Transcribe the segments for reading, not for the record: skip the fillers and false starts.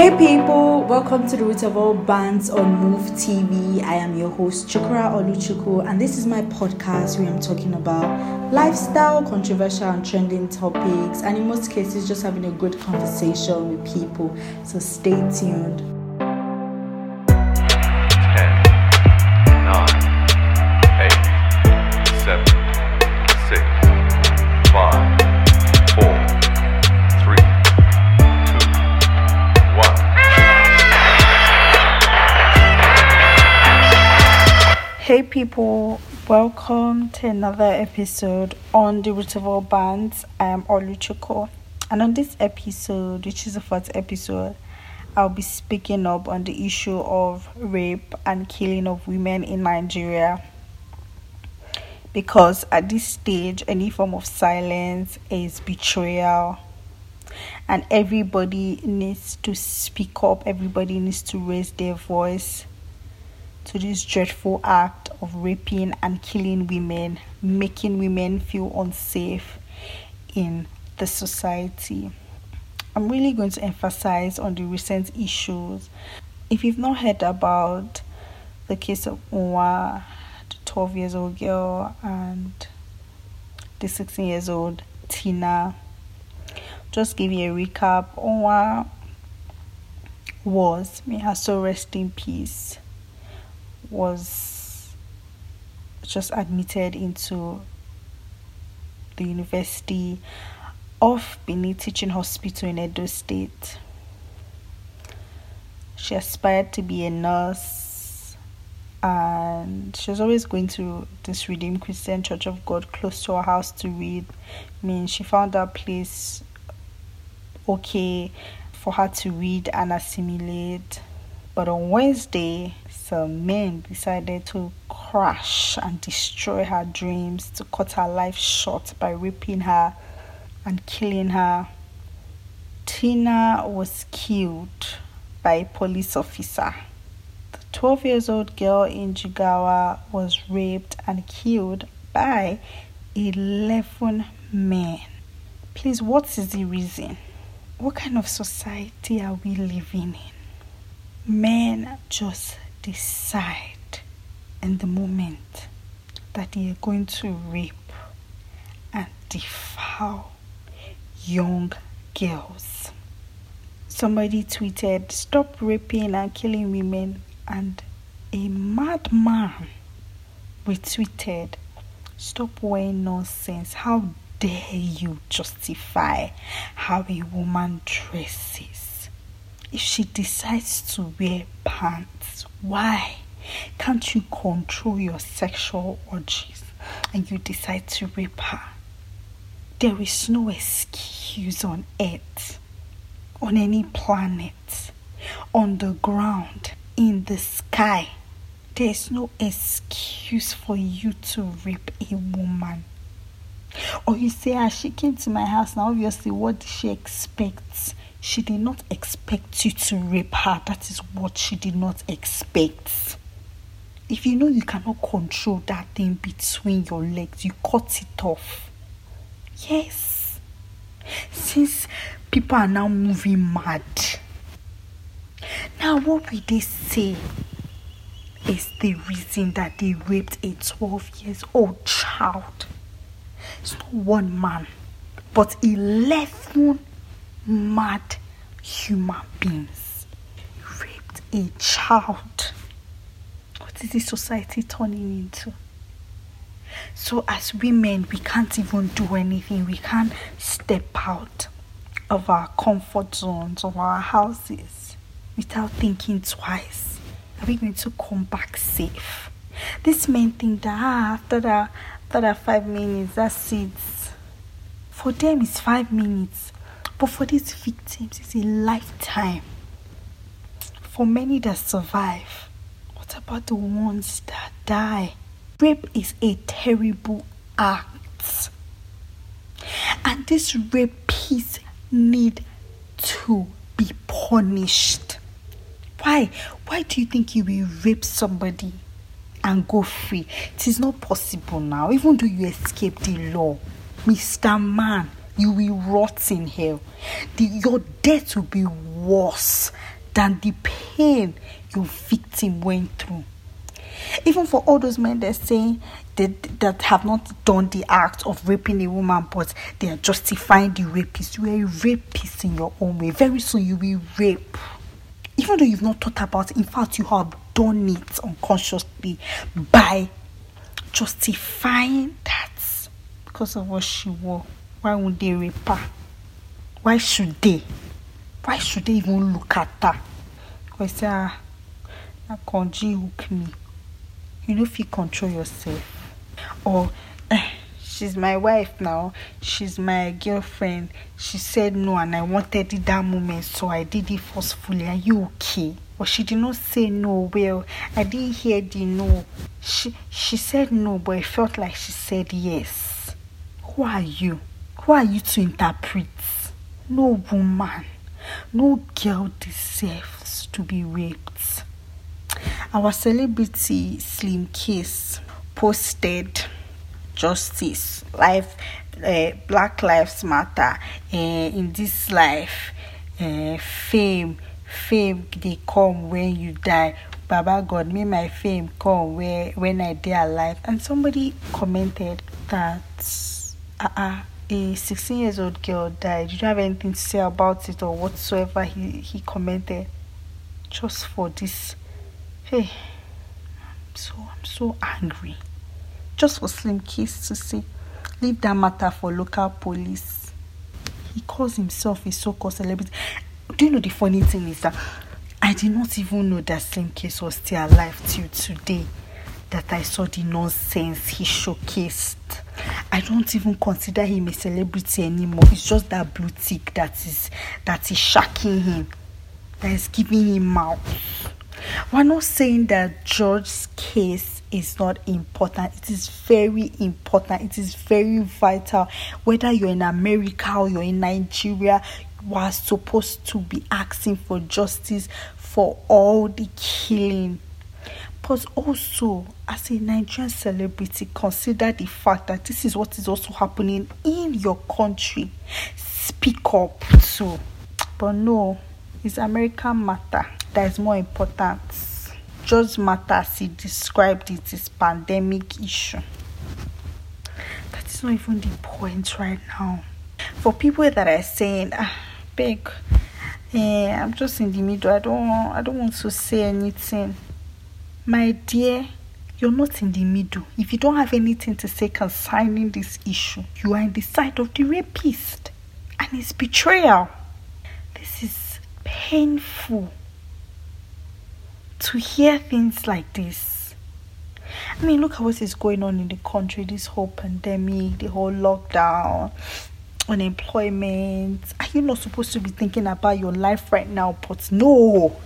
Hey people, welcome to The Ritual Bands on Move TV. I am your host Chukura Oluchoko, and this is my podcast where I'm talking about lifestyle, controversial and trending topics, and in most cases just having a good conversation with people. So stay tuned. 10, 9, 8, 7, 6, 5. Hey people, welcome to another episode on The Ritual Bands. I am Oluchoko, and on this episode, which is the first episode, I'll be speaking up on the issue of rape and killing of women in Nigeria, because at this stage, any form of silence is betrayal, and everybody needs to speak up, everybody needs to raise their voice to this dreadful act of raping and killing women, making women feel unsafe in the society. I'm really going to emphasize on the recent issues. If you've not heard about the case of Uwa, the 12-year-old girl, and the 16-year-old Tina, just give you a recap. Uwa was, may her soul rest in peace, was just admitted into the University of Benin Teaching Hospital in Edo State. She aspired to be a nurse, and she was always going to this Redeemed Christian Church of God close to her house to read. I mean, she found that place okay for her to read and assimilate. But on Wednesday, some men decided to crash and destroy her dreams, to cut her life short by raping her and killing her. Tina was killed by a police officer. The 12-year-old girl in Jigawa was raped and killed by 11 men. Please, what is the reason? What kind of society are we living in? Men just decide in the moment that they are going to rape and defile young girls. Somebody tweeted, "Stop raping and killing women," and a madman retweeted, "Stop wearing nonsense. How dare you justify how a woman dresses? If she decides to wear pants, why can't you control your sexual urges and you decide to rape her? There is no excuse on earth, on any planet, on the ground, in the sky. There is no excuse for you to rape a woman." Or you say, "Ah, she came to my house. Now, obviously, what did she expect? She did not expect you to rape her. That is what she did not expect." If you know you cannot control that thing between your legs, you cut it off. Yes. Since people are now moving mad, now what will they say is the reason that they raped a 12-year-old child? It's not one man, but 11 mad human beings raped a child. What is this society turning into? So as women, we can't even do anything. We can't step out of our comfort zones, of our houses, without thinking twice. Are we going to come back safe? This men think that after that, after 5 minutes, that's it. For them, it's 5 minutes. But for these victims, it's a lifetime. For many that survive, what about the ones that die? Rape is a terrible act, and these rapists need to be punished. Why? Why do you think you will rape somebody and go free? It is not possible now. Even though you escape the law, Mr. Man, you will rot in hell. Your death will be worse than the pain your victim went through. Even for all those men that say that have not done the act of raping a woman, but they are justifying the rapist. You are a rapist in your own way. Very soon you will rape. Even though you've not thought about it, in fact, you have done it unconsciously by justifying that because of what she wore. Why would they rape her? Why should they? Why should they even look at her? Because that kanji hook me. You know if you control yourself. Or she's my wife now. She's my girlfriend. She said no and I wanted it that moment. So I did it forcefully. Are you okay? Or she did not say no. Well, I didn't hear the no. She said no but it felt like she said yes. Who are you? Who are you to interpret? No woman, no girl deserves to be raped. Our celebrity Slim Kiss posted justice, life, Black Lives Matter, in this life, fame they come when you die. Baba God, may my fame come when I die alive. And somebody commented that a 16-year-old girl died. You don't have anything to say about it or whatsoever. He commented just for this. Hey, I'm so angry. Just for Slim Kiss to say, leave that matter for local police. He calls himself a so-called celebrity. Do you know the funny thing is that I did not even know that Slim Kiss was still alive till today. That I saw the nonsense he showcased. I don't even consider him a celebrity anymore. It's just that blue tick that is shacking him, that is giving him mouth. We're not saying that George's case is not important. It is very important. It is very vital. Whether you're in America or you're in Nigeria, you are supposed to be asking for justice for all the killing. But also, as a Nigerian celebrity, consider the fact that this is what is also happening in your country. Speak up too. But no, it's American matter that is more important. Just matter as he described it, this pandemic issue. That is not even the point right now. For people that are saying, beg, I'm just in the middle. I don't want to say anything. My dear, you're not in the middle. If you don't have anything to say concerning this issue, you are on the side of the rapist and his betrayal. This is painful to hear things like this. I mean, look at what is going on in the country, this whole pandemic, the whole lockdown, unemployment. Are you not supposed to be thinking about your life right now? But no.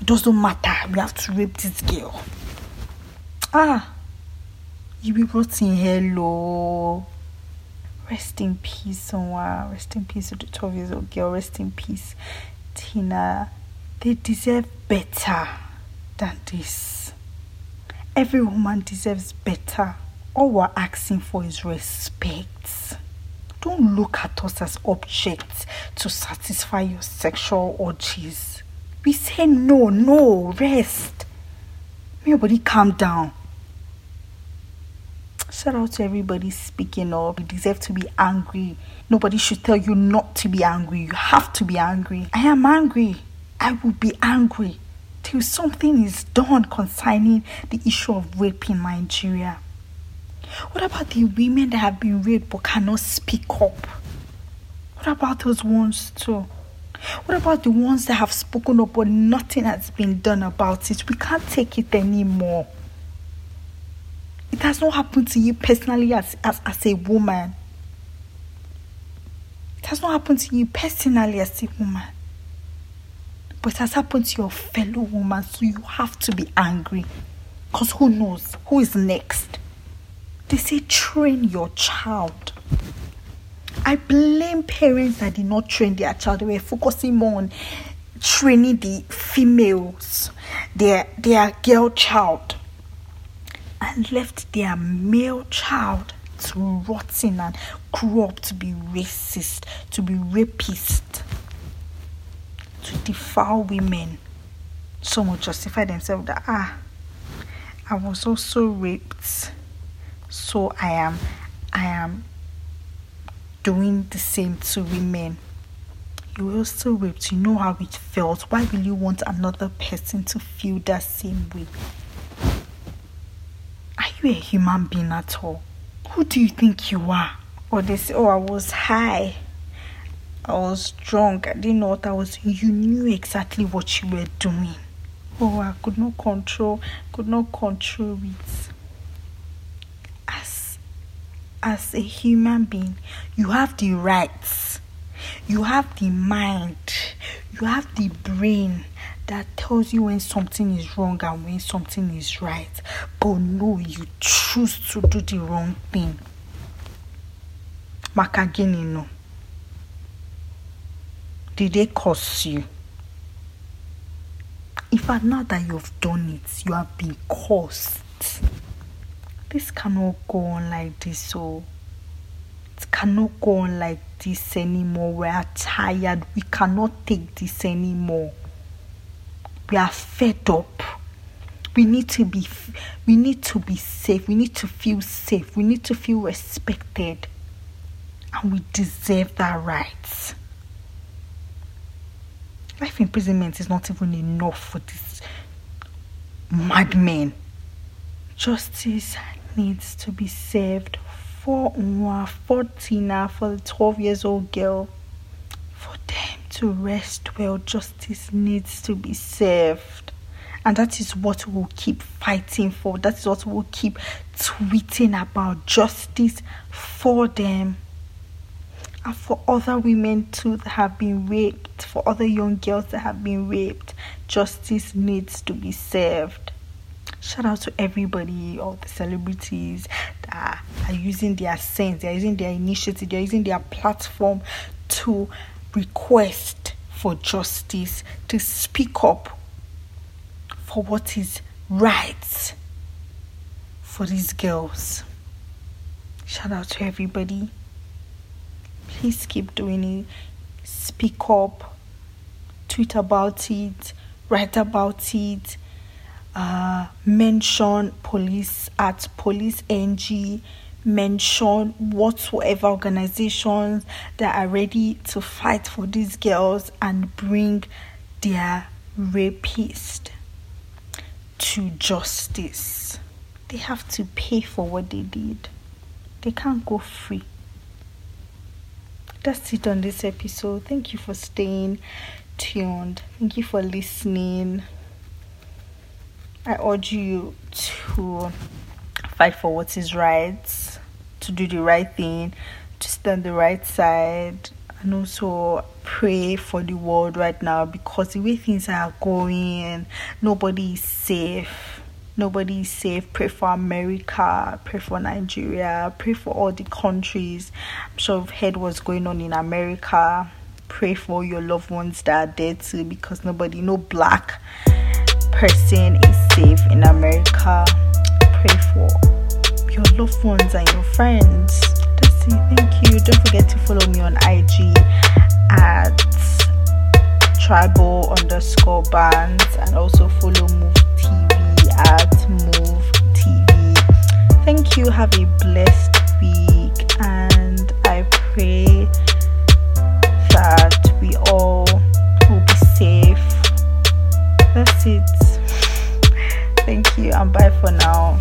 It doesn't matter. We have to rape this girl. You be brought in hello. Rest in peace, Uwa. Rest in peace to the 12-year-old girl. Rest in peace, Tina. They deserve better than this. Every woman deserves better. All we're asking for is respect. Don't look at us as objects to satisfy your sexual urges. We say no, rest. Everybody calm down. Shout out to everybody speaking up. You deserve to be angry. Nobody should tell you not to be angry. You have to be angry. I am angry. I will be angry till something is done concerning the issue of rape in Nigeria. What about the women that have been raped but cannot speak up? What about those ones too? What about the ones that have spoken up but nothing has been done about it? We can't take it anymore. It has not happened to you personally as a woman. It has not happened to you personally as a woman. But it has happened to your fellow woman, so you have to be angry. Because who knows? Who is next? They say train your child. I blame parents that did not train their child. They were focusing more on training the females, their girl child, and left their male child to rotten and grow up to be racist, to be rapist, to defile women. Some will justify themselves that, I was also raped, so I am doing the same to women. You were also raped, you know how it felt. Why will you want another person to feel that same way? Are you a human being at all? Who do you think you are? Or they say, I was high, I was drunk, I didn't know what I was doing. You knew exactly what you were doing. I could not control it. As a human being, you have the rights, you have the mind, you have the brain that tells you when something is wrong and when something is right. But no, you choose to do the wrong thing. Makagini no. Did they curse you? In fact, now that you've done it, you have been cursed. This cannot go on like this, so it cannot go on like this anymore. We are tired. We cannot take this anymore. We are fed up. We need to be safe. We need to feel safe. We need to feel respected. And we deserve that right. Life imprisonment is not even enough for this madman. Justice needs to be served for Uwa, for Tina, for the 12-year-old girl. For them to rest well, justice needs to be served. And that is what we'll keep fighting for. That is what we'll keep tweeting about. Justice for them. And for other women too that have been raped, for other young girls that have been raped, justice needs to be served. Shout out to everybody, all the celebrities that are using their sense, they're using their initiative, they're using their platform to request for justice, to speak up for what is right for these girls. Shout out to everybody. Please keep doing it. Speak up. Tweet about it. Write about it. Mention police at PoliceNG. Mention whatsoever organizations that are ready to fight for these girls and bring their rapist to justice. They have to pay for what they did. They can't go free. That's it on this episode. Thank you for staying tuned. Thank you for listening. I urge you to fight for what is right, to do the right thing, to stand the right side, and also pray for the world right now, because the way things are going, nobody is safe. Nobody is safe. Pray for America. Pray for Nigeria. Pray for all the countries. I'm sure you've heard what's going on in America. Pray for your loved ones that are dead too, because no black person is safe in America. Pray for your loved ones and your friends. That's it. Thank you. Don't forget to follow me on IG at tribal_bands, and also follow Move TV at Move TV. Thank you. Have a blessed week, and I pray that we all will be safe. That's it. Thank you, and bye for now.